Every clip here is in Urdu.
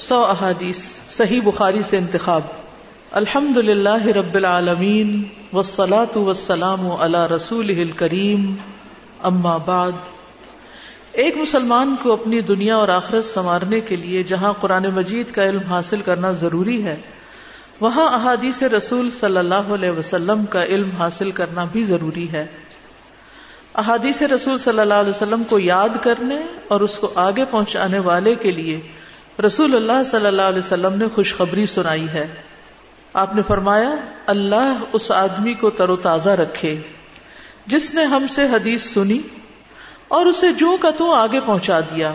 100 احادیث صحیح بخاری سے انتخاب۔ الحمدللہ رب العالمین والصلاۃ والسلام علی رسولہ الکریم، اما بعد۔ ایک مسلمان کو اپنی دنیا اور آخرت سنوارنے کے لیے جہاں قرآن مجید کا علم حاصل کرنا ضروری ہے، وہاں احادیث رسول صلی اللہ علیہ وسلم کا علم حاصل کرنا بھی ضروری ہے۔ احادیث رسول صلی اللہ علیہ وسلم کو یاد کرنے اور اس کو آگے پہنچانے والے کے لیے رسول اللہ صلی اللہ علیہ وسلم نے خوشخبری سنائی ہے۔ آپ نے فرمایا، اللہ اس آدمی کو تر و تازہ رکھے جس نے ہم سے حدیث سنی اور اسے جو کا تو آگے پہنچا دیا،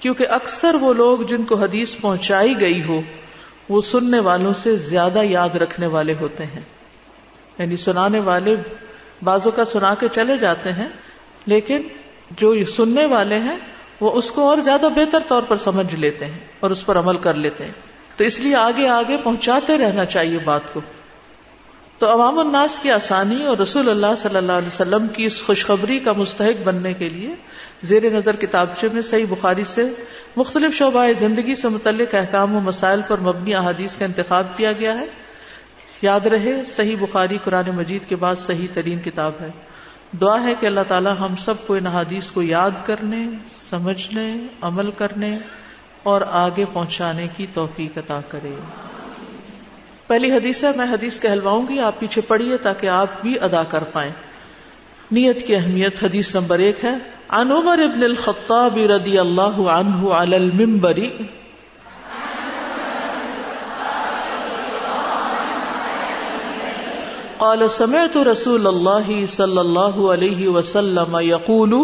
کیونکہ اکثر وہ لوگ جن کو حدیث پہنچائی گئی ہو وہ سننے والوں سے زیادہ یاد رکھنے والے ہوتے ہیں۔ یعنی سنانے والے بازوں کا سنا کے چلے جاتے ہیں، لیکن جو سننے والے ہیں وہ اس کو اور زیادہ بہتر طور پر سمجھ لیتے ہیں اور اس پر عمل کر لیتے ہیں۔ تو اس لیے آگے آگے پہنچاتے رہنا چاہیے بات کو۔ تو عوام الناس کی آسانی اور رسول اللہ صلی اللہ علیہ وسلم کی اس خوشخبری کا مستحق بننے کے لیے زیر نظر کتابچے میں صحیح بخاری سے مختلف شعبۂ زندگی سے متعلق احکام و مسائل پر مبنی احادیث کا انتخاب کیا گیا ہے۔ یاد رہے، صحیح بخاری قرآن مجید کے بعد صحیح ترین کتاب ہے۔ دعا ہے کہ اللہ تعالی ہم سب کو ان احادیث کو یاد کرنے، سمجھنے، عمل کرنے اور آگے پہنچانے کی توفیق عطا کرے۔ پہلی حدیث ہے، میں حدیث کہلواؤں گی، آپ پیچھے پڑھیے تاکہ آپ بھی ادا کر پائیں۔ نیت کی اہمیت، حدیث نمبر 1 ہے۔ عن عمر ابن الخطاب رضی اللہ عنہ علی المنبر قال سمعت رسول اللہ صلی اللہ علیہ وسلم یقول،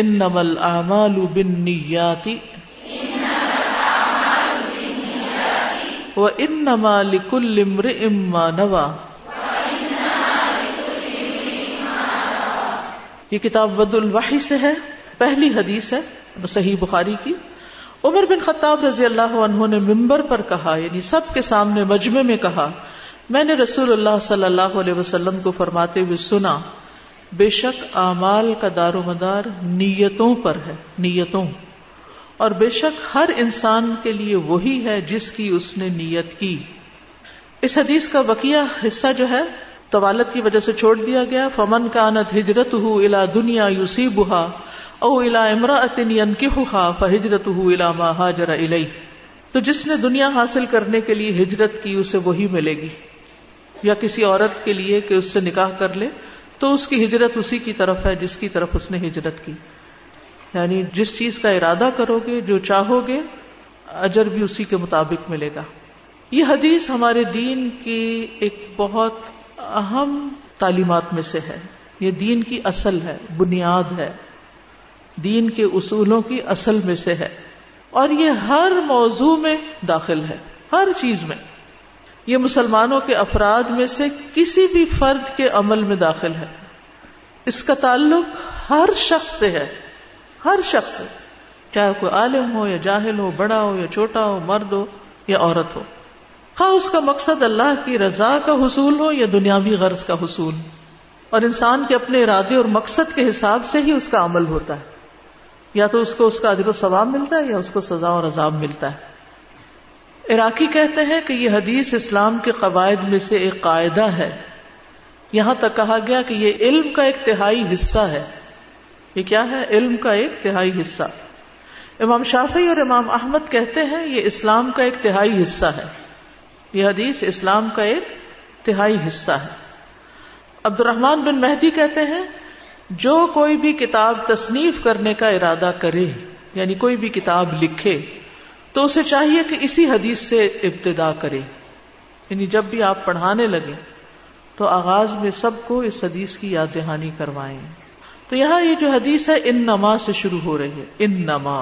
انما الاعمال بالنیات وانما لکل امرئ ما نوی۔ یہ کتاب بدء الوحی سے ہے، پہلی حدیث ہے صحیح بخاری کی۔ عمر بن خطاب رضی اللہ عنہ نے منبر پر کہا، یعنی سب کے سامنے مجمع میں کہا، میں نے رسول اللہ صلی اللہ علیہ وسلم کو فرماتے ہوئے سنا، بے شک اعمال کا دار و مدار نیتوں پر ہے، نیتوں، اور بے شک ہر انسان کے لیے وہی ہے جس کی اس نے نیت کی۔ اس حدیث کا بقیہ حصہ جو ہے طوالت کی وجہ سے چھوڑ دیا گیا۔ فمن کانت ہجرتہ الی دنیا یصیبہا او الی امرأۃ ینکحہا فہجرتہ الی ما ہاجر الیہ، تو جس نے دنیا حاصل کرنے کے لیے ہجرت کی اسے وہی ملے گی، یا کسی عورت کے لیے کہ اس سے نکاح کر لے تو اس کی ہجرت اسی کی طرف ہے جس کی طرف اس نے ہجرت کی۔ یعنی جس چیز کا ارادہ کرو گے، جو چاہو گے، اجر بھی اسی کے مطابق ملے گا۔ یہ حدیث ہمارے دین کی ایک بہت اہم تعلیمات میں سے ہے۔ یہ دین کی اصل ہے، بنیاد ہے، دین کے اصولوں کی اصل میں سے ہے، اور یہ ہر موضوع میں داخل ہے، ہر چیز میں۔ یہ مسلمانوں کے افراد میں سے کسی بھی فرد کے عمل میں داخل ہے۔ اس کا تعلق ہر شخص سے ہے، ہر شخص سے، چاہے کوئی عالم ہو یا جاہل ہو، بڑا ہو یا چھوٹا ہو، مرد ہو یا عورت ہو، خواہ اس کا مقصد اللہ کی رضا کا حصول ہو یا دنیاوی غرض کا حصول۔ اور انسان کے اپنے ارادے اور مقصد کے حساب سے ہی اس کا عمل ہوتا ہے، یا تو اس کو اس کا اجر و ثواب ملتا ہے یا اس کو سزا اور عذاب ملتا ہے۔ عراقی کہتے ہیں کہ یہ حدیث اسلام کے قواعد میں سے ایک قاعدہ ہے۔ یہاں تک کہا گیا کہ یہ علم کا ایک تہائی حصہ ہے۔ یہ کیا ہے؟ علم کا ایک تہائی حصہ۔ امام شافعی اور امام احمد کہتے ہیں یہ اسلام کا ایک تہائی حصہ ہے، یہ حدیث اسلام کا ایک تہائی حصہ ہے۔ عبد الرحمن بن مہدی کہتے ہیں جو کوئی بھی کتاب تصنیف کرنے کا ارادہ کرے، یعنی کوئی بھی کتاب لکھے، تو اسے چاہیے کہ اسی حدیث سے ابتدا کرے۔ یعنی جب بھی آپ پڑھانے لگیں تو آغاز میں سب کو اس حدیث کی یاد دہانی کروائیں۔ تو یہاں یہ جو حدیث ہے انما سے شروع ہو رہی ہے، انما،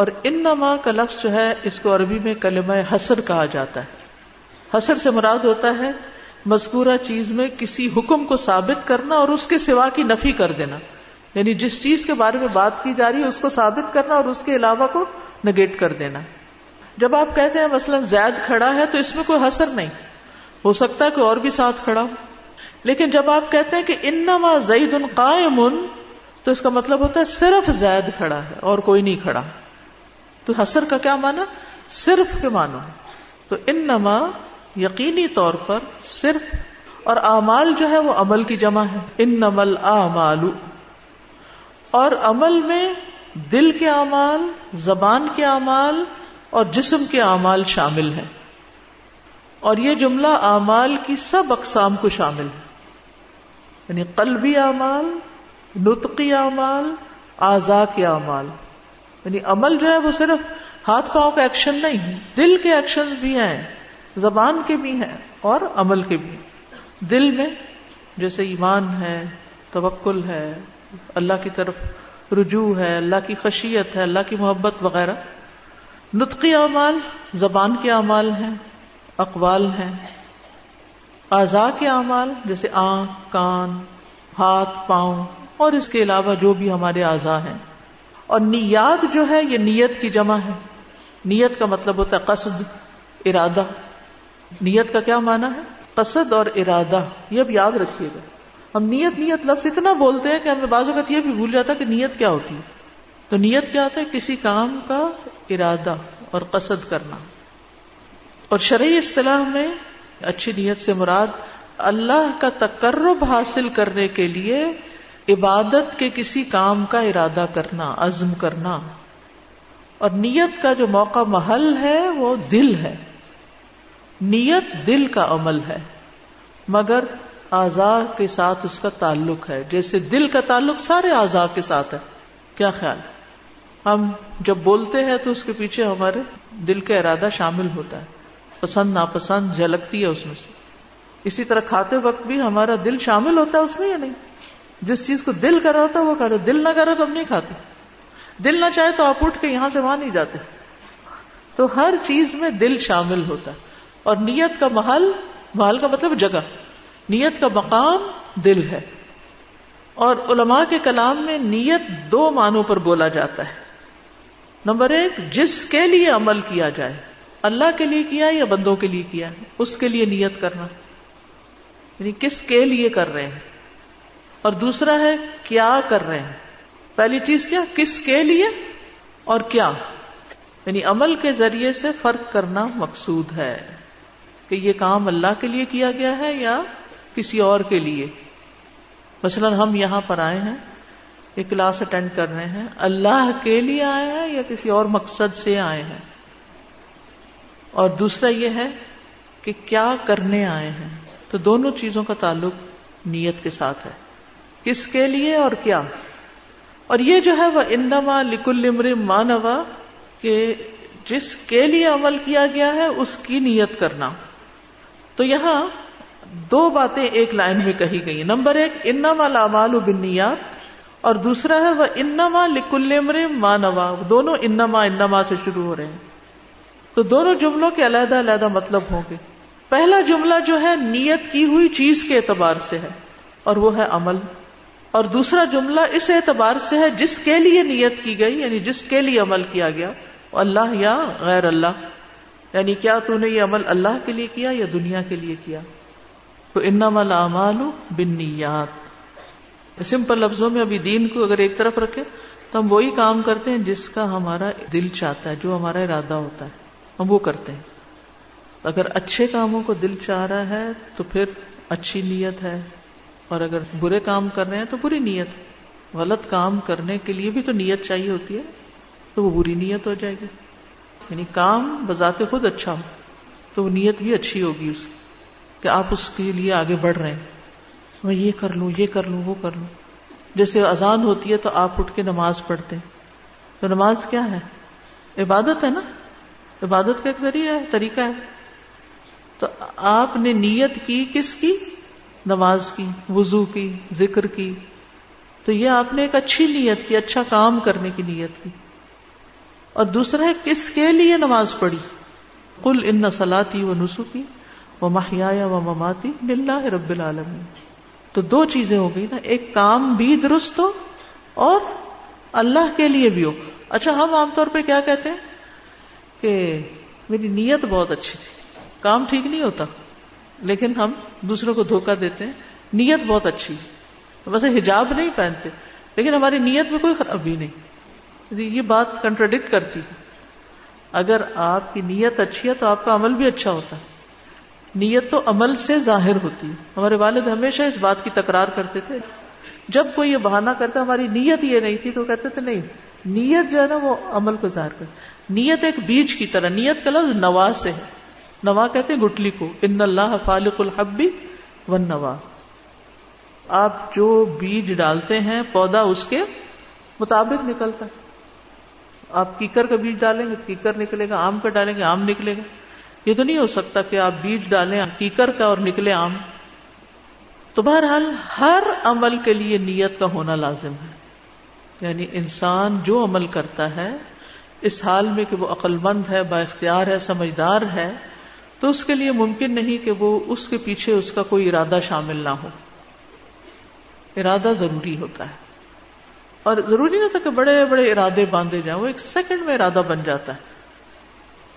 اور انما کا لفظ جو ہے اس کو عربی میں کلمہ حصر کہا جاتا ہے۔ حصر سے مراد ہوتا ہے مذکورہ چیز میں کسی حکم کو ثابت کرنا اور اس کے سوا کی نفی کر دینا، یعنی جس چیز کے بارے میں بات کی جا رہی ہے اس کو ثابت کرنا اور اس کے علاوہ کو نگیٹ کر دینا۔ جب آپ کہتے ہیں مثلا زید کھڑا ہے تو اس میں کوئی حصر نہیں، ہو سکتا ہے کہ اور بھی ساتھ کھڑا ہو۔ لیکن جب آپ کہتے ہیں کہ انما زید قائم، تو اس کا مطلب ہوتا ہے صرف زید کھڑا ہے اور کوئی نہیں کھڑا. تو حسر کا کیا معنی؟ صرف کے معنی. تو انما یقینی طور پر صرف، اور اعمال جو ہے وہ عمل کی جمع ہے، انما الاعمال، اور عمل میں دل کے اعمال، زبان کے اعمال اور جسم کے اعمال شامل ہیں، اور یہ جملہ اعمال کی سب اقسام کو شامل ہے، یعنی قلبی اعمال، نطقی اعمال، اعضاء کے اعمال. یعنی عمل جو ہے وہ صرف ہاتھ پاؤں کا ایکشن نہیں ہے، دل کے ایکشن بھی ہیں، زبان کے بھی ہیں اور عمل کے بھی. دل میں جیسے ایمان ہے، توکل ہے، اللہ کی طرف رجوع ہے، اللہ کی خشیت ہے، اللہ کی محبت وغیرہ. نطقی اعمال زبان کے اعمال ہیں، اقوال ہیں. اعضاء کے اعمال جیسے آنکھ، کان، ہاتھ، پاؤں اور اس کے علاوہ جو بھی ہمارے اعضاء ہیں. اور نیات جو ہے یہ نیت کی جمع ہے. نیت کا مطلب ہوتا ہے قصد، ارادہ. نیت کا کیا معنی ہے؟ قصد اور ارادہ. یہ اب یاد رکھیے گا، ہم نیت نیت لفظ اتنا بولتے ہیں کہ ہمیں بعض اوقات یہ بھی بھول جاتا ہے کہ نیت کیا ہوتی ہے. تو نیت کیا ہوتا ہے؟ کسی کام کا ارادہ اور قصد کرنا. اور شرعی اصطلاح میں اچھی نیت سے مراد اللہ کا تقرب حاصل کرنے کے لیے عبادت کے کسی کام کا ارادہ کرنا، عزم کرنا. اور نیت کا جو موقع محل ہے وہ دل ہے. نیت دل کا عمل ہے مگر اعضاء کے ساتھ اس کا تعلق ہے، جیسے دل کا تعلق سارے اعضاء کے ساتھ ہے. کیا خیال؟ ہم جب بولتے ہیں تو اس کے پیچھے ہمارے دل کا ارادہ شامل ہوتا ہے، پسند ناپسند جھلکتی ہے اس میں سے. اسی طرح کھاتے وقت بھی ہمارا دل شامل ہوتا ہے اس میں یا نہیں؟ جس چیز کو دل کرا ہوتا ہے وہ کھاتے، دل نہ کرا تو ہم نہیں کھاتے، دل نہ چاہے تو آپ اٹھ کے یہاں سے وہاں نہیں جاتے. تو ہر چیز میں دل شامل ہوتا ہے. اور نیت کا محل، محل کا مطلب جگہ، نیت کا مقام دل ہے. اور علماء کے کلام میں نیت دو معنوں پر بولا جاتا ہے. نمبر ایک، جس کے لیے عمل کیا جائے، اللہ کے لیے کیا یا بندوں کے لیے کیا، اس کے لیے نیت کرنا، یعنی کس کے لیے کر رہے ہیں. اور دوسرا ہے کیا کر رہے ہیں. پہلی چیز کیا، کس کے لیے، اور کیا، یعنی عمل کے ذریعے سے فرق کرنا مقصود ہے کہ یہ کام اللہ کے لیے کیا گیا ہے یا کسی اور کے لیے. مثلا ہم یہاں پر آئے ہیں، یہ کلاس اٹینڈ کر رہے ہیں، اللہ کے لیے آئے ہیں یا کسی اور مقصد سے آئے ہیں. اور دوسرا یہ ہے کہ کیا کرنے آئے ہیں. تو دونوں چیزوں کا تعلق نیت کے ساتھ ہے، کس کے لیے اور کیا. اور یہ جو ہے وہ انما لکل امرئ ما نویٰ، کہ جس کے لیے عمل کیا گیا ہے اس کی نیت کرنا. تو یہاں دو باتیں ایک لائن میں کہی گئی. نمبر ایک انما الاعمال بالنیات، اور دوسرا ہے وہ انما لکل امرئ ما نویٰ. دونوں انما انما سے شروع ہو رہے ہیں، تو دونوں جملوں کے علیحدہ علیحدہ مطلب ہوں گے. پہلا جملہ جو ہے نیت کی ہوئی چیز کے اعتبار سے ہے، اور وہ ہے عمل. اور دوسرا جملہ اس اعتبار سے ہے جس کے لیے نیت کی گئی، یعنی جس کے لیے عمل کیا گیا، اللہ یا غیر اللہ، یعنی کیا تو نے یہ عمل اللہ کے لیے کیا یا دنیا کے لیے کیا. تو انما الاعمال بالنیات. سمپل لفظوں میں ابھی دین کو اگر ایک طرف رکھے تو ہم وہی کام کرتے ہیں جس کا ہمارا دل چاہتا ہے، جو ہمارا ارادہ ہوتا ہے ہم وہ کرتے ہیں. اگر اچھے کاموں کو دل چاہ رہا ہے تو پھر اچھی نیت ہے، اور اگر برے کام کر رہے ہیں تو بری نیت ہے. غلط کام کرنے کے لیے بھی تو نیت چاہیے ہوتی ہے، تو وہ بری نیت ہو جائے گی. یعنی کام بذات خود اچھا ہو تو وہ نیت بھی اچھی ہوگی اس کی، کہ آپ اس کے لیے آگے بڑھ رہے ہیں، میں یہ کر لوں، یہ کر لوں، وہ کر لوں. جیسے اذان ہوتی ہے تو آپ اٹھ کے نماز پڑھتے ہیں، تو نماز کیا ہے؟ عبادت ہے نا، عبادت کا ایک ذریعہ ہے، طریقہ ہے. تو آپ نے نیت کی کس کی؟ نماز کی، وضو کی، ذکر کی. تو یہ آپ نے ایک اچھی نیت کی، اچھا کام کرنے کی نیت کی. اور دوسرا ہے کس کے لیے نماز پڑھی. قل ان صلاتی و نسکی و محیایا و مماتی للہ رب العالمین. تو دو چیزیں ہو گئی نا، ایک کام بھی درست ہو اور اللہ کے لیے بھی ہو. اچھا ہم عام طور پہ کیا کہتے ہیں کہ میری نیت بہت اچھی تھی، کام ٹھیک نہیں ہوتا، لیکن ہم دوسروں کو دھوکہ دیتے ہیں. نیت بہت اچھی، ویسے حجاب نہیں پہنتے، لیکن ہماری نیت میں کوئی خرابی نہیں. یہ بات کنٹرڈکٹ کرتی ہے. اگر آپ کی نیت اچھی ہے تو آپ کا عمل بھی اچھا ہوتا ہے. نیت تو عمل سے ظاہر ہوتی ہے. ہمارے والد ہمیشہ اس بات کی تکرار کرتے تھے. جب کوئی یہ بہانہ کرتا ہماری نیت یہ نہیں تھی تو کہتے تھے نہیں, نیت جو ہے نا وہ عمل کو ظاہر کرتی. نیت ایک بیج کی طرح. نیت کا لفظ نوا سے ہے. نوا کہتے ہیں گٹلی کو. ان اللہ فالق الحب والنوا. آپ جو بیج ڈالتے ہیں پودا اس کے مطابق نکلتا ہے. آپ کیکر کا بیج ڈالیں گے کیکر نکلے گا, آم کا ڈالیں گے آم نکلے گا. یہ تو نہیں ہو سکتا کہ آپ بیج ڈالیں کیکر کا اور نکلے آم. تو بہرحال ہر عمل کے لیے نیت کا ہونا لازم ہے. یعنی انسان جو عمل کرتا ہے اس حال میں کہ وہ عقل مند ہے, با اختیار ہے, سمجھدار ہے, تو اس کے لیے ممکن نہیں کہ وہ اس کے پیچھے اس کا کوئی ارادہ شامل نہ ہو. ارادہ ضروری ہوتا ہے. اور ضروری نہیں تھا کہ بڑے بڑے ارادے باندھے جائیں, وہ ایک سیکنڈ میں ارادہ بن جاتا ہے.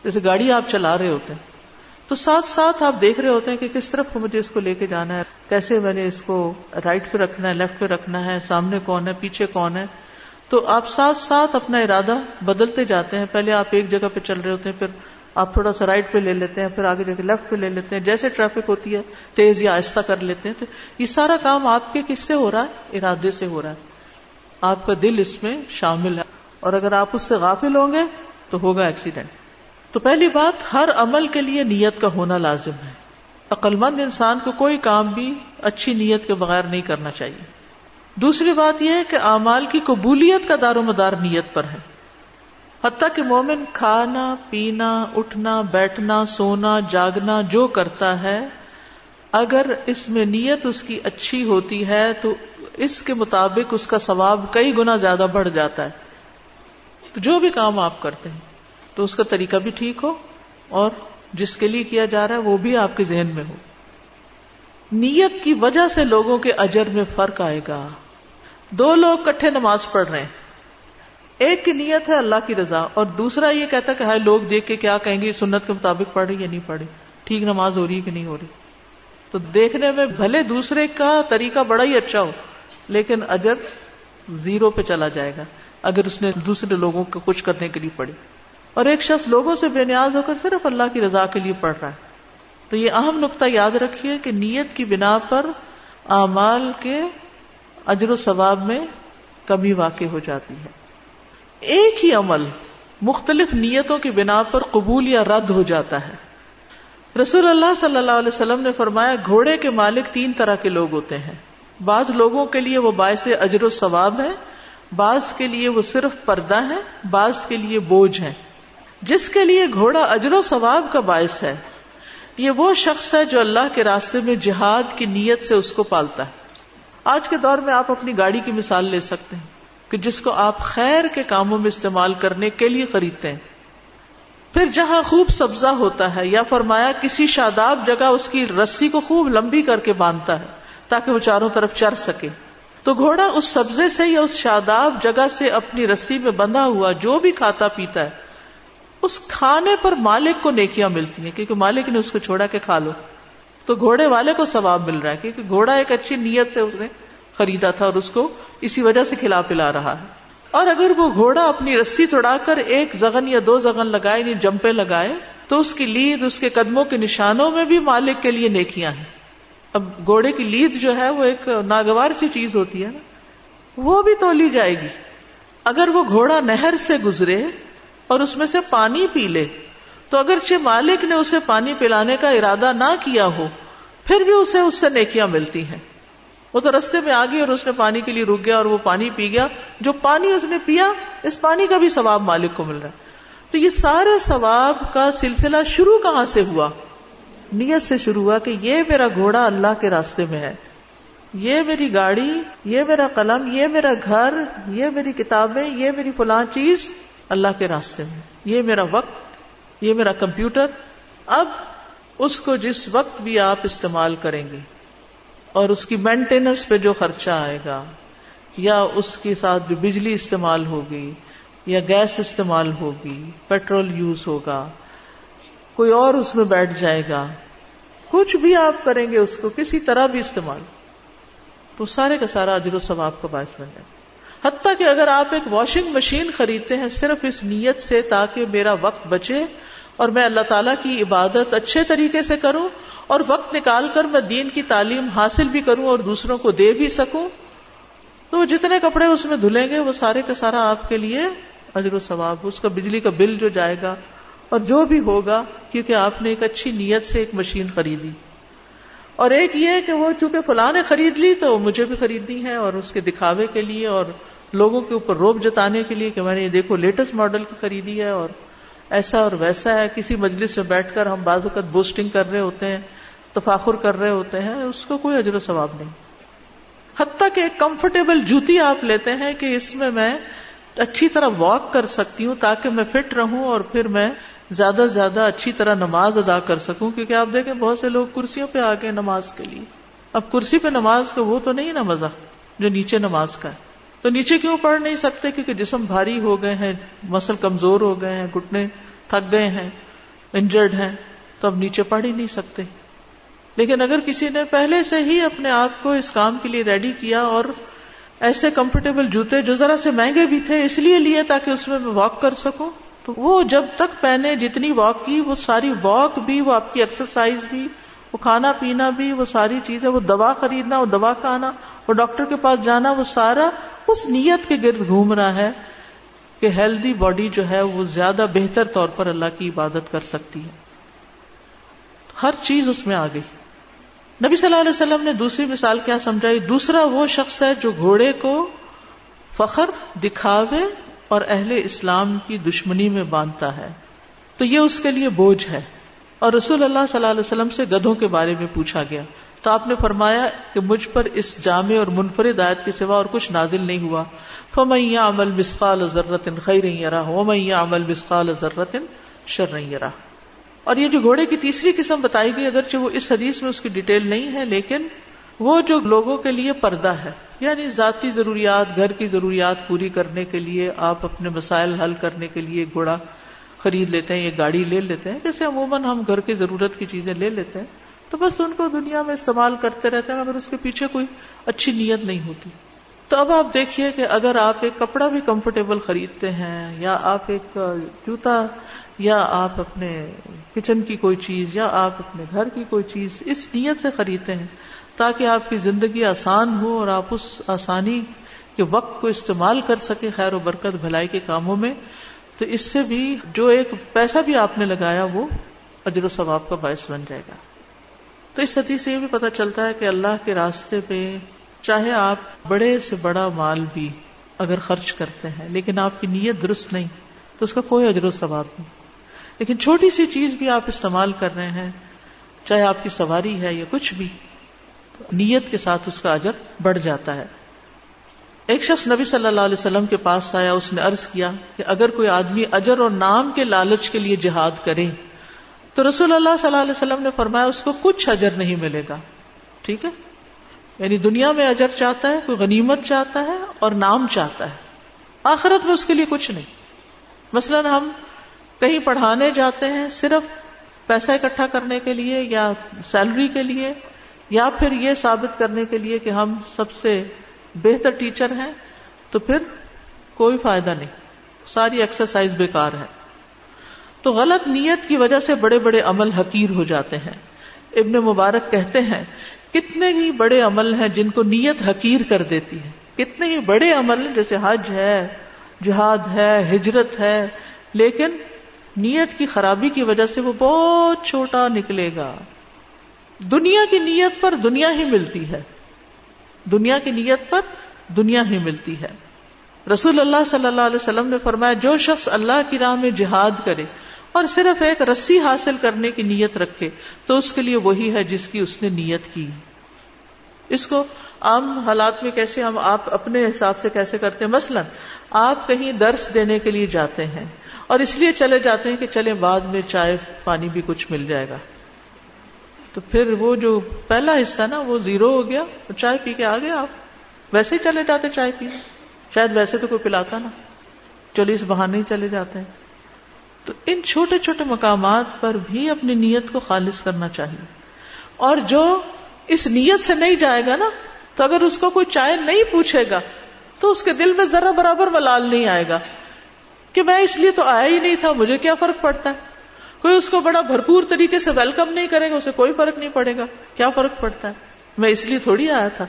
جیسے گاڑی آپ چلا رہے ہوتے ہیں تو ساتھ ساتھ آپ دیکھ رہے ہوتے ہیں کہ کس طرف مجھے اس کو لے کے جانا ہے, کیسے میں نے اس کو رائٹ پہ رکھنا ہے, لیفٹ پہ رکھنا ہے, سامنے کون ہے, پیچھے کون ہے. تو آپ ساتھ ساتھ اپنا ارادہ بدلتے جاتے ہیں. پہلے آپ ایک جگہ پہ چل رہے ہوتے ہیں, پھر آپ تھوڑا سا رائٹ پہ لے لیتے ہیں, پھر آگے جا کے لیفٹ پہ لے لیتے ہیں. جیسے ٹریفک ہوتی ہے تیز یا آہستہ کر لیتے ہیں. تو یہ سارا کام آپ کے کس سے ہو رہا ہے؟ ارادے سے ہو رہا ہے. آپ کا دل اس میں شامل ہے, اور اگر آپ اس سے غافل ہوں گے تو ہوگا ایکسیڈنٹ. تو پہلی بات, ہر عمل کے لیے نیت کا ہونا لازم ہے. عقل مند انسان کو کوئی کام بھی اچھی نیت کے بغیر نہیں کرنا چاہیے. دوسری بات یہ ہے کہ اعمال کی قبولیت کا دار و مدار نیت پر ہے. حتیٰ کہ مومن کھانا پینا, اٹھنا بیٹھنا, سونا جاگنا جو کرتا ہے, اگر اس میں نیت اس کی اچھی ہوتی ہے تو اس کے مطابق اس کا ثواب کئی گنا زیادہ بڑھ جاتا ہے. تو جو بھی کام آپ کرتے ہیں تو اس کا طریقہ بھی ٹھیک ہو, اور جس کے لیے کیا جا رہا ہے وہ بھی آپ کے ذہن میں ہو. نیت کی وجہ سے لوگوں کے اجر میں فرق آئے گا. دو لوگ کٹھے نماز پڑھ رہے ہیں, ایک کی نیت ہے اللہ کی رضا, اور دوسرا یہ کہتا ہے کہ ہائے لوگ دیکھ کے کیا کہیں گے, سنت کے مطابق پڑھ رہی یا نہیں پڑھ رہی, ٹھیک نماز ہو رہی ہے کہ نہیں ہو رہی. تو دیکھنے میں بھلے دوسرے کا طریقہ بڑا ہی اچھا ہو, لیکن اجر زیرو پہ چلا جائے گا اگر اس نے دوسرے لوگوں کو کچھ کرنے کے لیے پڑھی. اور ایک شخص لوگوں سے بے نیاز ہو کر صرف اللہ کی رضا کے لیے پڑھ رہا ہے. تو یہ اہم نقطہ یاد رکھیے کہ نیت کی بنا پر اعمال کے اجر و ثواب میں کمی واقع ہو جاتی ہے. ایک ہی عمل مختلف نیتوں کی بنا پر قبول یا رد ہو جاتا ہے. رسول اللہ صلی اللہ علیہ وسلم نے فرمایا, گھوڑے کے مالک تین طرح کے لوگ ہوتے ہیں. بعض لوگوں کے لیے وہ باعث اجر و ثواب ہے, بعض کے لیے وہ صرف پردہ ہے, بعض کے لیے بوجھ ہے. جس کے لیے گھوڑا اجر و ثواب کا باعث ہے, یہ وہ شخص ہے جو اللہ کے راستے میں جہاد کی نیت سے اس کو پالتا ہے. آج کے دور میں آپ اپنی گاڑی کی مثال لے سکتے ہیں کہ جس کو آپ خیر کے کاموں میں استعمال کرنے کے لیے خریدتے ہیں. پھر جہاں خوب سبزہ ہوتا ہے, یا فرمایا کسی شاداب جگہ اس کی رسی کو خوب لمبی کر کے باندھتا ہے تاکہ وہ چاروں طرف چر سکے. تو گھوڑا اس سبزے سے یا اس شاداب جگہ سے اپنی رسی میں بندھا ہوا جو بھی کھاتا پیتا ہے, اس کھانے پر مالک کو نیکیاں ملتی ہیں, کیونکہ مالک نے اس کو چھوڑا کہ کھا لو. تو گھوڑے والے کو ثواب مل رہا ہے کیونکہ گھوڑا ایک اچھی نیت سے اس نے خریدا تھا اور اس کو اسی وجہ سے کھلا پلا رہا ہے. اور اگر وہ گھوڑا اپنی رسی توڑا کر ایک زغن یا دو زغن لگائے, یعنی جمپیں لگائے, تو اس کی لید, اس کے قدموں کے نشانوں میں بھی مالک کے لیے نیکیاں ہیں. اب گھوڑے کی لید جو ہے وہ ایک ناگوار سی چیز ہوتی ہے نا, وہ بھی تولی جائے گی. اگر وہ گھوڑا نہر سے گزرے اور اس میں سے پانی پی لے, تو اگرچہ مالک نے اسے پانی پلانے کا ارادہ نہ کیا ہو, پھر بھی اسے اس سے نیکیاں ملتی ہیں. وہ تو رستے میں آ گئی اور اس نے پانی کے لیے رک گیا اور وہ پانی پی گیا. جو پانی اس نے پیا, اس پانی کا بھی ثواب مالک کو مل رہا ہے. تو یہ سارے ثواب کا سلسلہ شروع کہاں سے ہوا؟ نیت سے شروع ہوا کہ یہ میرا گھوڑا اللہ کے راستے میں ہے, یہ میری گاڑی, یہ میرا قلم, یہ میرا گھر, یہ میری کتابیں, یہ میری فلاں چیز اللہ کے راستے میں, یہ میرا وقت, یہ میرا کمپیوٹر. اب اس کو جس وقت بھی آپ استعمال کریں گے, اور اس کی مینٹیننس پہ جو خرچہ آئے گا, یا اس کے ساتھ جو بجلی استعمال ہوگی, یا گیس استعمال ہوگی, پیٹرول یوز ہوگا, کوئی اور اس میں بیٹھ جائے گا, کچھ بھی آپ کریں گے اس کو کسی طرح بھی استعمال, تو سارے کا سارا اجر و ثواب کا باعث بن جائے گا. حتیٰ کہ اگر آپ ایک واشنگ مشین خریدتے ہیں صرف اس نیت سے تاکہ میرا وقت بچے اور میں اللہ تعالیٰ کی عبادت اچھے طریقے سے کروں اور وقت نکال کر میں دین کی تعلیم حاصل بھی کروں اور دوسروں کو دے بھی سکوں، تو وہ جتنے کپڑے اس میں دھلیں گے وہ سارے کا سارا آپ کے لیے اجر و ثواب، اس کا بجلی کا بل جو جائے گا اور جو بھی ہوگا، کیونکہ آپ نے ایک اچھی نیت سے ایک مشین خریدی۔ اور ایک یہ کہ وہ چونکہ فلاں نے خرید لی تو مجھے بھی خریدنی ہے، اور اس کے دکھاوے کے لیے اور لوگوں کے اوپر رعب جتانے کے لیے کہ میں نے یہ دیکھو لیٹسٹ ماڈل کی خریدی ہے اور ایسا اور ویسا ہے۔ کسی مجلس میں بیٹھ کر ہم بعض اوقات بوسٹنگ کر رہے ہوتے ہیں، تفاخر کر رہے ہوتے ہیں، اس کو کوئی اجر و ثواب نہیں۔ حتیٰ کہ ایک کمفرٹیبل جوتی آپ لیتے ہیں کہ اس میں میں اچھی طرح واک کر سکتی ہوں تاکہ میں فٹ رہوں اور پھر میں زیادہ سے زیادہ اچھی طرح نماز ادا کر سکوں، کیونکہ آپ دیکھیں بہت سے لوگ کرسیوں پہ آ گئے نماز کے لیے۔ اب کرسی پہ نماز کا وہ تو نہیں نا مزہ جو نیچے نماز کا ہے، تو نیچے کیوں پڑھ نہیں سکتے؟ کیونکہ جسم بھاری ہو گئے ہیں، مسل کمزور ہو گئے ہیں، گھٹنے تھک گئے ہیں، انجرڈ ہیں، تو اب نیچے پڑھ ہی نہیں سکتے۔ لیکن اگر کسی نے پہلے سے ہی اپنے آپ کو اس کام کے لیے ریڈی کیا اور ایسے کمفرٹیبل جوتے جو ذرا سے مہنگے بھی تھے اس لیے لیے تاکہ اس میں میں واک کر سکوں، تو وہ جب تک پہنے جتنی واک کی وہ ساری واک بھی، وہ آپ کی ایکسرسائز بھی، وہ کھانا پینا بھی، وہ ساری چیزیں، وہ دوا خریدنا، وہ دوا کھانا، وہ ڈاکٹر کے پاس جانا، وہ سارا اس نیت کے گرد گھوم رہا ہے کہ ہیلدی باڈی جو ہے وہ زیادہ بہتر طور پر اللہ کی عبادت کر سکتی ہے۔ ہر چیز اس میں آ گئی۔ نبی صلی اللہ علیہ وسلم نے دوسری مثال کیا سمجھائی؟ دوسرا وہ شخص ہے جو گھوڑے کو فخر، دکھاوے اور اہل اسلام کی دشمنی میں باندھتا ہے، تو یہ اس کے لیے بوجھ ہے۔ اور رسول اللہ صلی اللہ علیہ وسلم سے گدھوں کے بارے میں پوچھا گیا تو آپ نے فرمایا کہ مجھ پر اس جامع اور منفرد آیت کے سوا اور کچھ نازل نہیں ہوا، فَمَن يَعْمَلْ مِثْقَالَ ذَرَّةٍ خَيْرًا يَرَهُ وَمَن يَعْمَلْ مِثْقَالَ ذَرَّةٍ شَرًّا يَرَهُ۔ اور یہ جو گھوڑے کی تیسری قسم بتائی گئی، اگرچہ وہ اس حدیث میں اس کی ڈیٹیل نہیں ہے، لیکن وہ جو لوگوں کے لیے پردہ ہے، یعنی ذاتی ضروریات، گھر کی ضروریات پوری کرنے کے لیے آپ اپنے مسائل حل کرنے کے لیے گھوڑا خرید لیتے ہیں یا گاڑی لے لیتے ہیں، جیسے عموماً ہم گھر کی ضرورت کی چیزیں لے لیتے ہیں تو بس ان کو دنیا میں استعمال کرتے رہتے ہیں اگر اس کے پیچھے کوئی اچھی نیت نہیں ہوتی۔ تو اب آپ دیکھیے کہ اگر آپ ایک کپڑا بھی کمفرٹیبل خریدتے ہیں، یا آپ ایک جوتا، یا آپ اپنے کچن کی کوئی چیز، یا آپ اپنے گھر کی کوئی چیز اس نیت سے خریدتے ہیں تاکہ آپ کی زندگی آسان ہو اور آپ اس آسانی کے وقت کو استعمال کر سکیں خیر و برکت بھلائی کے کاموں میں، تو اس سے بھی جو ایک پیسہ بھی آپ نے لگایا وہ اجر و ثواب کا باعث بن جائے گا۔ تو اس حدیث سے یہ بھی پتہ چلتا ہے کہ اللہ کے راستے پہ چاہے آپ بڑے سے بڑا مال بھی اگر خرچ کرتے ہیں لیکن آپ کی نیت درست نہیں تو اس کا کوئی اجر و ثواب نہیں، لیکن چھوٹی سی چیز بھی آپ استعمال کر رہے ہیں، چاہے آپ کی سواری ہے یا کچھ بھی، نیت کے ساتھ اس کا اجر بڑھ جاتا ہے۔ ایک شخص نبی صلی اللہ علیہ وسلم کے پاس آیا، اس نے عرض کیا کہ اگر کوئی آدمی اجر اور نام کے لالچ کے لیے جہاد کرے تو رسول اللہ صلی اللہ علیہ وسلم نے فرمایا اس کو کچھ اجر نہیں ملے گا۔ ٹھیک ہے، یعنی دنیا میں اجر چاہتا ہے، کوئی غنیمت چاہتا ہے اور نام چاہتا ہے، آخرت میں اس کے لیے کچھ نہیں۔ مثلاً ہم کہیں پڑھانے جاتے ہیں صرف پیسہ اکٹھا کرنے کے لیے یا سیلری کے لیے، یا پھر یہ ثابت کرنے کے لیے کہ ہم سب سے بہتر ٹیچر ہیں، تو پھر کوئی فائدہ نہیں، ساری ایکسرسائز بیکار ہے۔ تو غلط نیت کی وجہ سے بڑے بڑے عمل حقیر ہو جاتے ہیں۔ ابن مبارک کہتے ہیں کتنے ہی بڑے عمل ہیں جن کو نیت حقیر کر دیتی ہے، کتنے ہی بڑے عمل جیسے حج ہے، جہاد ہے، ہجرت ہے، لیکن نیت کی خرابی کی وجہ سے وہ بہت چھوٹا نکلے گا۔ دنیا کی نیت پر دنیا ہی ملتی ہے، دنیا کی نیت پر دنیا ہی ملتی ہے۔ رسول اللہ صلی اللہ علیہ وسلم نے فرمایا جو شخص اللہ کی راہ میں جہاد کرے اور صرف ایک رسی حاصل کرنے کی نیت رکھے تو اس کے لیے وہی ہے جس کی اس نے نیت کی۔ اس کو عام حالات میں کیسے ہم آپ اپنے حساب سے کیسے کرتے ہیں؟ مثلا آپ کہیں درس دینے کے لیے جاتے ہیں اور اس لیے چلے جاتے ہیں کہ چلیں بعد میں چائے پانی بھی کچھ مل جائے گا، تو پھر وہ جو پہلا حصہ نا وہ زیرو ہو گیا، چائے پی کے آ گئے آپ، ویسے ہی چلے جاتے چائے پینے، شاید ویسے تو کوئی پلاتا نا، چلو اس بہانے ہی چلے جاتے ہیں۔ تو ان چھوٹے چھوٹے مقامات پر بھی اپنی نیت کو خالص کرنا چاہیے، اور جو اس نیت سے نہیں جائے گا نا، تو اگر اس کو کوئی چائے نہیں پوچھے گا تو اس کے دل میں ذرا برابر ملال نہیں آئے گا کہ میں اس لیے تو آیا ہی نہیں تھا، مجھے کیا فرق پڑتا ہے. کوئی اس کو بڑا بھرپور طریقے سے ویلکم نہیں کرے گا، اسے کوئی فرق نہیں پڑے گا، کیا فرق پڑتا ہے، میں اس لیے تھوڑی آیا تھا،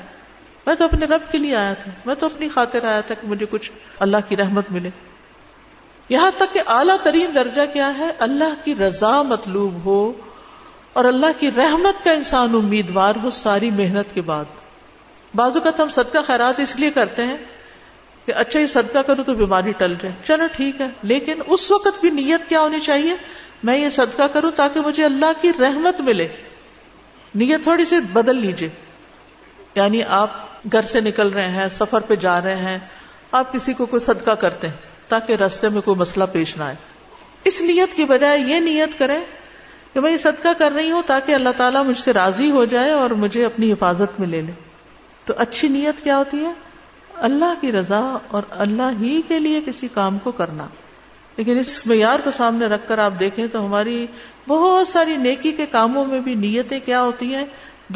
میں تو اپنے رب کے لیے آیا تھا، میں تو اپنی خاطر آیا تھا کہ مجھے کچھ اللہ کی رحمت ملے. یہاں تک کہ اعلیٰ ترین درجہ کیا ہے، اللہ کی رضا مطلوب ہو اور اللہ کی رحمت کا انسان امیدوار ہو ساری محنت کے بعد. بعض اوقات ہم صدقہ خیرات اس لیے کرتے ہیں کہ اچھا یہ صدقہ کروں تو بیماری ٹل جائے، چلو ٹھیک ہے، لیکن اس وقت بھی نیت کیا ہونی چاہیے، میں یہ صدقہ کروں تاکہ مجھے اللہ کی رحمت ملے. نیت تھوڑی سی بدل لیجئے، یعنی آپ گھر سے نکل رہے ہیں، سفر پہ جا رہے ہیں، آپ کسی کو کوئی صدقہ کرتے ہیں تاکہ راستے میں کوئی مسئلہ پیش نہ آئے. اس نیت کی بجائے یہ نیت کریں کہ میں یہ صدقہ کر رہی ہوں تاکہ اللہ تعالیٰ مجھ سے راضی ہو جائے اور مجھے اپنی حفاظت میں لے لے. تو اچھی نیت کیا ہوتی ہے، اللہ کی رضا اور اللہ ہی کے لیے کسی کام کو کرنا. لیکن اس معیار کو سامنے رکھ کر آپ دیکھیں تو ہماری بہت ساری نیکی کے کاموں میں بھی نیتیں کیا ہوتی ہیں،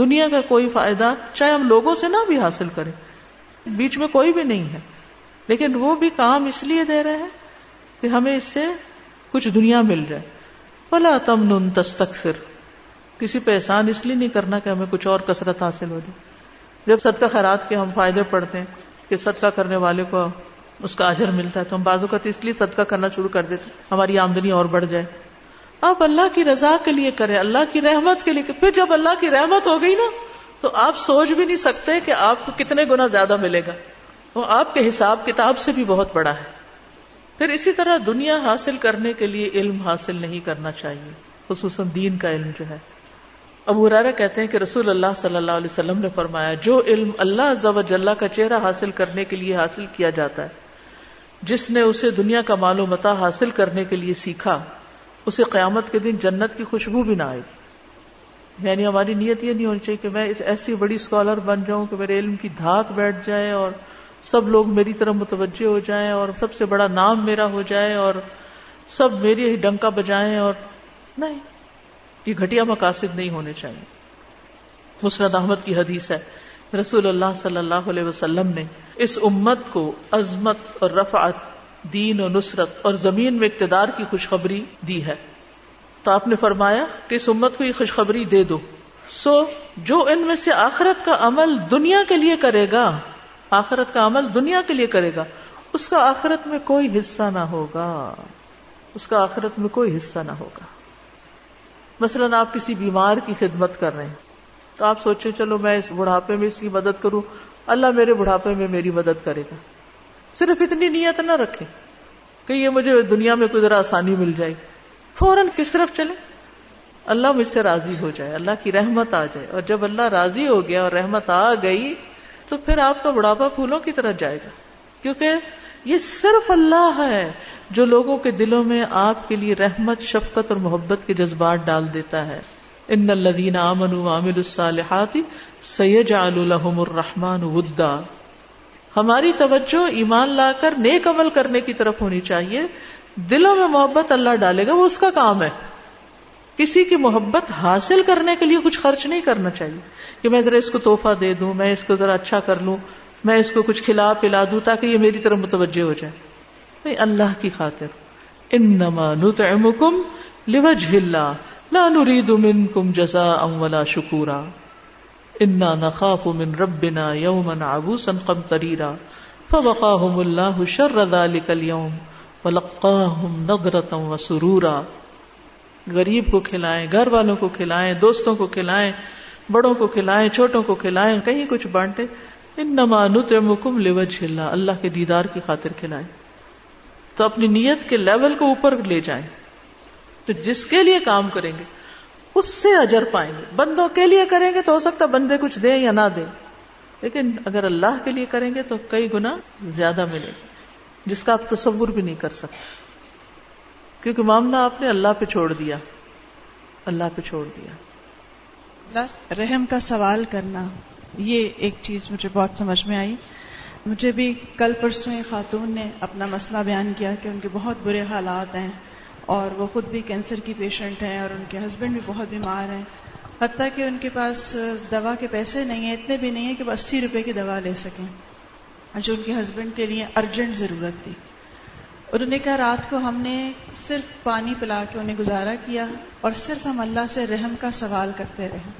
دنیا کا کوئی فائدہ چاہے ہم لوگوں سے نہ بھی حاصل کریں، بیچ میں کوئی بھی نہیں ہے، لیکن وہ بھی کام اس لیے دے رہے ہیں کہ ہمیں اس سے کچھ دنیا مل جائے. بھلا تمنن تستکثر، کسی پہ احسان اس لیے نہیں کرنا کہ ہمیں کچھ اور کثرت حاصل ہو جائے. جب صدقہ خیرات کے ہم فائدے پڑھتے ہیں کہ صدقہ کرنے والے کو اس کا اجر ملتا ہے، تو ہم بعض اوقات اس لیے صدقہ کرنا شروع کر دیتے ہیں ہماری آمدنی اور بڑھ جائے. آپ اللہ کی رضا کے لیے کریں، اللہ کی رحمت کے لیے. پھر جب اللہ کی رحمت ہو گئی نا تو آپ سوچ بھی نہیں سکتے کہ آپ کو کتنے گنا زیادہ ملے گا، وہ آپ کے حساب کتاب سے بھی بہت بڑا ہے. پھر اسی طرح دنیا حاصل کرنے کے لیے علم حاصل نہیں کرنا چاہیے، خصوصاً دین کا علم جو ہے. ابو ہریرہ کہتے ہیں کہ رسول اللہ صلی اللہ علیہ وسلم نے فرمایا، جو علم اللہ عز و جل کا چہرہ حاصل کرنے کے لیے حاصل کیا جاتا ہے، جس نے اسے دنیا کا مال و متاع حاصل کرنے کے لیے سیکھا، اسے قیامت کے دن جنت کی خوشبو بھی نہ آئے گی. یعنی ہماری نیت یہ نہیں ہونی چاہیے کہ میں ایسی بڑی اسکالر بن جاؤں کہ میرے علم کی دھاک بیٹھ جائے اور سب لوگ میری طرف متوجہ ہو جائیں اور سب سے بڑا نام میرا ہو جائے اور سب میری ہی ڈنکا بجائیں. اور نہیں، یہ گھٹیا مقاصد نہیں ہونے چاہیے. مسند احمد کی حدیث ہے، رسول اللہ صلی اللہ علیہ وسلم نے اس امت کو عظمت اور رفعت، دین و نصرت اور زمین میں اقتدار کی خوشخبری دی ہے. تو آپ نے فرمایا کہ اس امت کو یہ خوشخبری دے دو، سو جو ان میں سے آخرت کا عمل دنیا کے لیے کرے گا، آخرت کا عمل دنیا کے لیے کرے گا، اس کا آخرت میں کوئی حصہ نہ ہوگا، اس کا آخرت میں کوئی حصہ نہ ہوگا. مثلاً آپ کسی بیمار کی خدمت کر رہے ہیں تو آپ سوچیں چلو میں اس بڑھاپے میں اس کی مدد کروں، اللہ میرے بڑھاپے میں میری مدد کرے گا. صرف اتنی نیت نہ رکھیں کہ یہ مجھے دنیا میں کوئی ذرا آسانی مل جائے. فوراً کس طرف چلیں، اللہ مجھ سے راضی ہو جائے، اللہ کی رحمت آ جائے. اور جب اللہ راضی ہو گیا اور رحمت آ گئی تو پھر آپ کا بڑھاپا پھولوں کی طرح جائے گا، کیونکہ یہ صرف اللہ ہے جو لوگوں کے دلوں میں آپ کے لیے رحمت، شفقت اور محبت کے جذبات ڈال دیتا ہے. ان الذین آمنوا وعملوا الصالحات سیجعل لهم الرحمن ودا. ہماری توجہ ایمان لا کر نیک عمل کرنے کی طرف ہونی چاہیے. دلوں میں محبت اللہ ڈالے گا، وہ اس کا کام ہے. کسی کی محبت حاصل کرنے کے لیے کچھ خرچ نہیں کرنا چاہیے کہ میں ذرا اس کو تحفہ دے دوں، میں اس کو ذرا اچھا کر لوں، میں اس کو کچھ کھلا پلا دوں تاکہ یہ میری طرف متوجہ ہو جائے. نہیں، اللہ کی خاطر. انما نطعمکم لوجہ اللہ لا نرید منکم جزاء ولا شکورا انا نخاف من ربنا یوما عبوسا قمطریرا فوقاہم اللہ شر ذلک اليوم ولقاہم نضرة وسرورا. غریب کو کھلائیں، گھر والوں کو کھلائیں، دوستوں کو کھلائیں، بڑوں کو کھلائیں، چھوٹوں کو کھلائیں، کہیں کچھ بانٹیں. انما نطعمکم لوجہ اللہ، اللہ کے دیدار کی خاطر کھلائیں. تو اپنی نیت کے لیول کو اوپر لے جائیں، تو جس کے لیے کام کریں گے اس سے اجر پائیں گے. بندوں کے لیے کریں گے تو ہو سکتا بندے کچھ دیں یا نہ دیں، لیکن اگر اللہ کے لیے کریں گے تو کئی گنا زیادہ ملے گا، جس کا آپ تصور بھی نہیں کر سکتے، کیونکہ معاملہ آپ نے اللہ پہ چھوڑ دیا. رحم کا سوال کرنا، یہ ایک چیز مجھے بہت سمجھ میں آئی. مجھے بھی کل پرسوں ایک خاتون نے اپنا مسئلہ بیان کیا کہ ان کے بہت برے حالات ہیں اور وہ خود بھی کینسر کی پیشنٹ ہیں اور ان کے ہسبینڈ بھی بہت بیمار ہیں، حتیٰ کہ ان کے پاس دوا کے پیسے نہیں ہیں، اتنے بھی نہیں ہیں کہ وہ 80 روپے کی دوا لے سکیں. اور جو ان کے ہسبینڈ کے لیے ارجنٹ ضرورت تھی. انہوں نے کہا رات کو ہم نے صرف پانی پلا کے انہیں گزارا کیا اور صرف ہم اللہ سے رحم کا سوال کرتے رہے.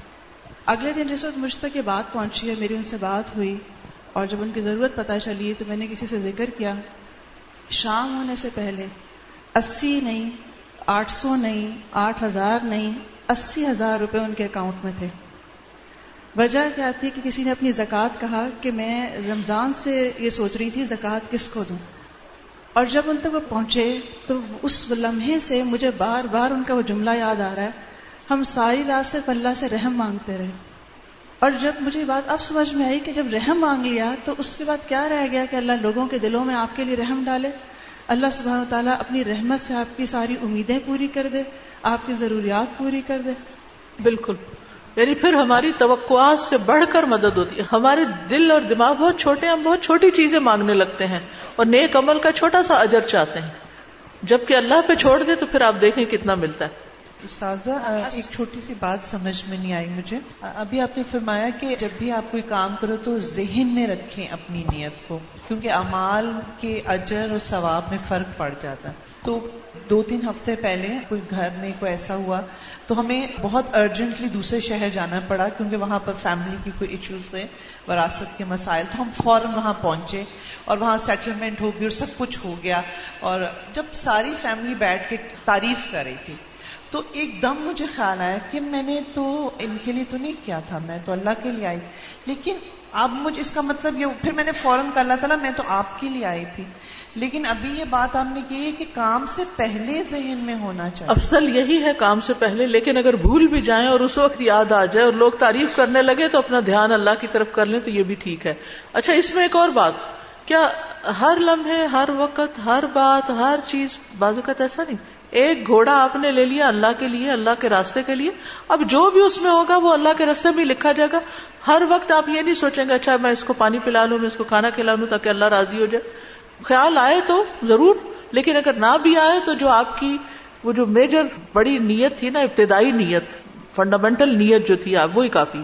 اگلے دن جس وقت مجھ تک یہ بات پہنچی ہے، میری ان سے بات ہوئی اور جب ان کی ضرورت پتہ چلی تو میں نے کسی سے ذکر کیا. شام ہونے سے پہلے 80 نہیں، 800 نہیں، 8000 نہیں، 80,000 روپے ان کے اکاؤنٹ میں تھے. وجہ کیا تھی کہ کسی نے اپنی زکوٰۃ کہا کہ میں رمضان سے یہ سوچ رہی تھی زکوٰۃ کس کو دوں، اور جب ان تک وہ پہنچے تو اس لمحے سے مجھے بار بار ان کا وہ جملہ یاد آ رہا ہے، ہم ساری رات صرف اللہ سے رحم مانگتے رہے. اور جب مجھے بات اب سمجھ میں آئی کہ جب رحم مانگ لیا تو اس کے بعد کیا رہ گیا کہ اللہ لوگوں کے دلوں میں آپ کے لیے رحم ڈالے، اللہ سبحانہ وتعالیٰ اپنی رحمت سے آپ کی ساری امیدیں پوری کر دے، آپ کی ضروریات پوری کر دے. بالکل، یعنی پھر ہماری توقعات سے بڑھ کر مدد ہوتی ہے. ہمارے دل اور دماغ بہت چھوٹے، ہم بہت چھوٹی چیزیں مانگنے لگتے ہیں اور نیک عمل کا چھوٹا سا اجر چاہتے ہیں، جبکہ اللہ پہ چھوڑ دے تو پھر آپ دیکھیں کتنا ملتا ہے. سازہ ایک چھوٹی سی بات سمجھ میں نہیں آئی مجھے. ابھی آپ نے فرمایا کہ جب بھی آپ کوئی کام کرو تو ذہن میں رکھیں اپنی نیت کو، کیونکہ اعمال کے اجر اور ثواب میں فرق پڑ جاتا ہے. تو 2-3 ہفتے پہلے کوئی گھر میں کوئی ایسا ہوا تو ہمیں بہت ارجنٹلی دوسرے شہر جانا پڑا، کیونکہ وہاں پر فیملی کی کوئی ایشوز تھے، وراثت کے مسائل. تو ہم فوراً وہاں پہنچے اور وہاں سیٹلمنٹ ہو گئی اور سب کچھ ہو گیا. اور جب ساری فیملی بیٹھ کے تعریف کر رہی تھی تو ایک دم مجھے خیال آیا کہ میں نے تو ان کے لیے تو نہیں کیا تھا، میں تو اللہ کے لیے آئی. لیکن اب مجھے اس کا مطلب یہ، پھر میں نے فوراً کہا اللہ تعالیٰ میں تو آپ کے لیے آئی تھی. لیکن ابھی یہ بات آپ نے کی ہے کہ کام سے پہلے ذہن میں ہونا چاہیے. افضل یہی ہے کام سے پہلے، لیکن اگر بھول بھی جائیں اور اس وقت یاد آ جائے اور لوگ تعریف کرنے لگے تو اپنا دھیان اللہ کی طرف کر لیں تو یہ بھی ٹھیک ہے. اچھا، اس میں ایک اور بات، کیا ہر لمحے، ہر وقت، ہر بات، ہر چیز بازوقت ایسا نہیں؟ ایک گھوڑا آپ نے لے لیا اللہ کے لیے، اللہ کے راستے کے لیے، اب جو بھی اس میں ہوگا وہ اللہ کے راستے میں لکھا جائے گا. ہر وقت آپ یہ نہیں سوچیں گے اچھا میں اس کو پانی پلا لوں، میں اس کو کھانا کھلا لوں تاکہ اللہ راضی ہو جائے. خیال آئے تو ضرور، لیکن اگر نہ بھی آئے تو جو آپ کی وہ جو میجر بڑی نیت تھی نا، ابتدائی نیت، فنڈامنٹل نیت جو تھی آپ، وہی کافی.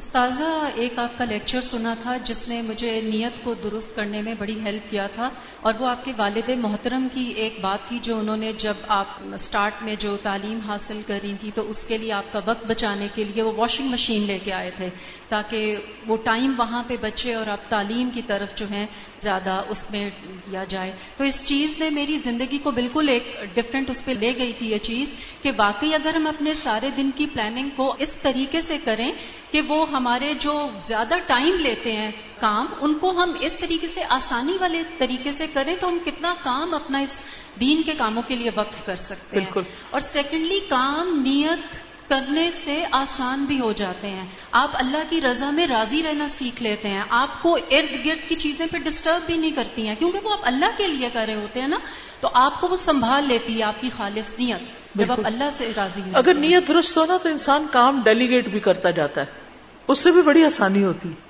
استاذہ، ایک آپ کا لیکچر سنا تھا جس نے مجھے نیت کو درست کرنے میں بڑی ہیلپ کیا تھا، اور وہ آپ کے والد محترم کی ایک بات تھی جو انہوں نے جب آپ سٹارٹ میں جو تعلیم حاصل کر رہی تھی تو اس کے لیے آپ کا وقت بچانے کے لیے وہ واشنگ مشین لے کے آئے تھے تاکہ وہ ٹائم وہاں پہ بچے اور آپ تعلیم کی طرف جو ہیں زیادہ اس میں دیا جائے. تو اس چیز نے میری زندگی کو بالکل ایک ڈفرینٹ اس پہ لے گئی تھی یہ چیز کہ واقعی اگر ہم اپنے سارے دن کی پلاننگ کو اس طریقے سے کریں کہ وہ ہمارے جو زیادہ ٹائم لیتے ہیں کام، ان کو ہم اس طریقے سے آسانی والے طریقے سے کریں تو ہم کتنا کام اپنا اس دین کے کاموں کے لیے وقف کر سکتے بالکل. ہیں. اور سیکنڈلی، کام نیت کرنے سے آسان بھی ہو جاتے ہیں. آپ اللہ کی رضا میں راضی رہنا سیکھ لیتے ہیں، آپ کو ارد گرد کی چیزیں پہ ڈسٹرب بھی نہیں کرتی ہیں کیونکہ وہ آپ اللہ کے لیے کر رہے ہوتے ہیں نا، تو آپ کو وہ سنبھال لیتی ہے آپ کی خالص نیت. جب آپ اللہ سے راضی ہو، اگر نیت درست ہو نا تو انسان کام ڈیلیگیٹ بھی کرتا جاتا ہے، اس سے بھی بڑی آسانی ہوتی ہے.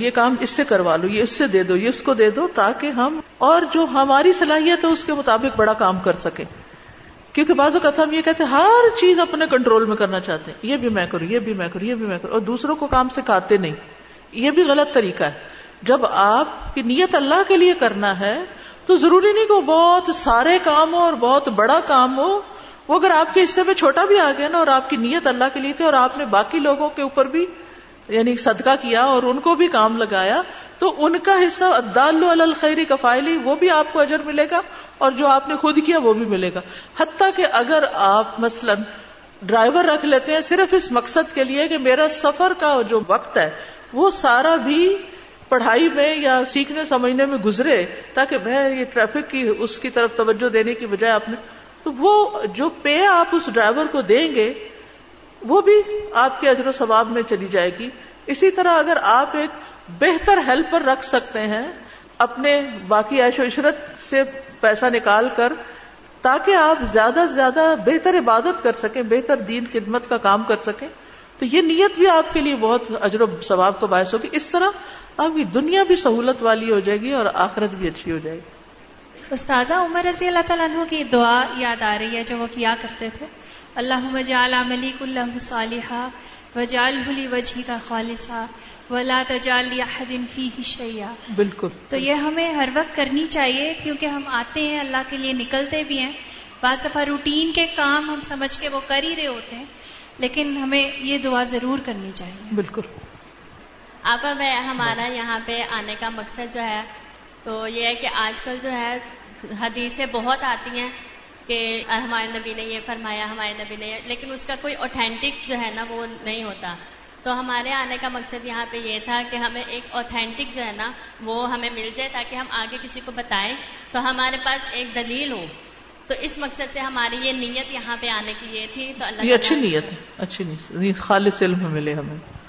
یہ کام اس سے کروا لو، یہ اس سے دے دو، یہ اس کو دے دو، تاکہ ہم اور جو ہماری صلاحیت ہے اس کے مطابق بڑا کام کر سکیں. کیونکہ بعض اوقات ہم یہ کہتے ہیں ہر چیز اپنے کنٹرول میں کرنا چاہتے ہیں، یہ بھی میں کروں، یہ بھی میں کروں، یہ بھی میں کروں، اور دوسروں کو کام سکھاتے نہیں. یہ بھی غلط طریقہ ہے. جب آپ کی نیت اللہ کے لیے کرنا ہے تو ضروری نہیں کہ وہ بہت سارے کام ہو اور بہت بڑا کام ہو. وہ اگر آپ کے حصے میں چھوٹا بھی آ گیا نا اور آپ کی نیت اللہ کے لیے تھی اور آپ نے باقی لوگوں کے اوپر بھی یعنی صدقہ کیا اور ان کو بھی کام لگایا تو ان کا حصہ الدال علی الخیر کفائلی، وہ بھی آپ کو اجر ملے گا اور جو آپ نے خود کیا وہ بھی ملے گا. حتیٰ کہ اگر آپ مثلا ڈرائیور رکھ لیتے ہیں صرف اس مقصد کے لیے کہ میرا سفر کا جو وقت ہے وہ سارا بھی پڑھائی میں یا سیکھنے سمجھنے میں گزرے تاکہ میں یہ ٹریفک کی اس کی طرف توجہ دینے کی بجائے آپ نے تو وہ جو پے آپ اس ڈرائیور کو دیں گے وہ بھی آپ کے اجر و ثواب میں چلی جائے گی. اسی طرح اگر آپ ایک بہتر ہیلپر رکھ سکتے ہیں اپنے باقی عیش و عشرت سے پیسہ نکال کر تاکہ آپ زیادہ سے زیادہ بہتر عبادت کر سکیں، بہتر دین خدمت کا کام کر سکیں، تو یہ نیت بھی آپ کے لیے بہت اجر و ثواب کا باعث ہوگی. اس طرح آپ کی دنیا بھی سہولت والی ہو جائے گی اور آخرت بھی اچھی ہو جائے گی. استاذہ، عمر رضی اللہ تعالیٰ عنہ کی دعا یاد آ رہی ہے جو وہ کیا کرتے تھے، اللہم اجعل عملی کلہ صالحا وجعلہ لوجہک خالصا وَلَا تَجْعَلْ لِأَحَدٍ فِيهِ شَيْئًا. بالکل. تو یہ ہمیں ہر وقت کرنی چاہیے، کیونکہ ہم آتے ہیں اللہ کے لیے، نکلتے بھی ہیں، بعض دفعہ روٹین کے کام ہم سمجھ کے وہ کر ہی رہے ہوتے ہیں، لیکن ہمیں یہ دعا ضرور کرنی چاہیے. بالکل. آپ ہمارا یہاں پہ آنے کا مقصد جو ہے تو یہ ہے کہ آج کل جو ہے حدیثیں بہت آتی ہیں کہ ہمارے نبی نے یہ فرمایا، ہمارے نبی نے، لیکن اس کا کوئی اوتھینٹک جو ہے نا وہ نہیں ہوتا. تو ہمارے آنے کا مقصد یہاں پہ یہ تھا کہ ہمیں ایک اوتھینٹک جو ہے نا وہ ہمیں مل جائے، تاکہ ہم آگے کسی کو بتائیں تو ہمارے پاس ایک دلیل ہو. تو اس مقصد سے ہماری یہ نیت یہاں پہ آنے کی یہ تھی. تو اللہ یہ اچھی نیت ہے، اچھی نیت، خالص علم ملے ہمیں.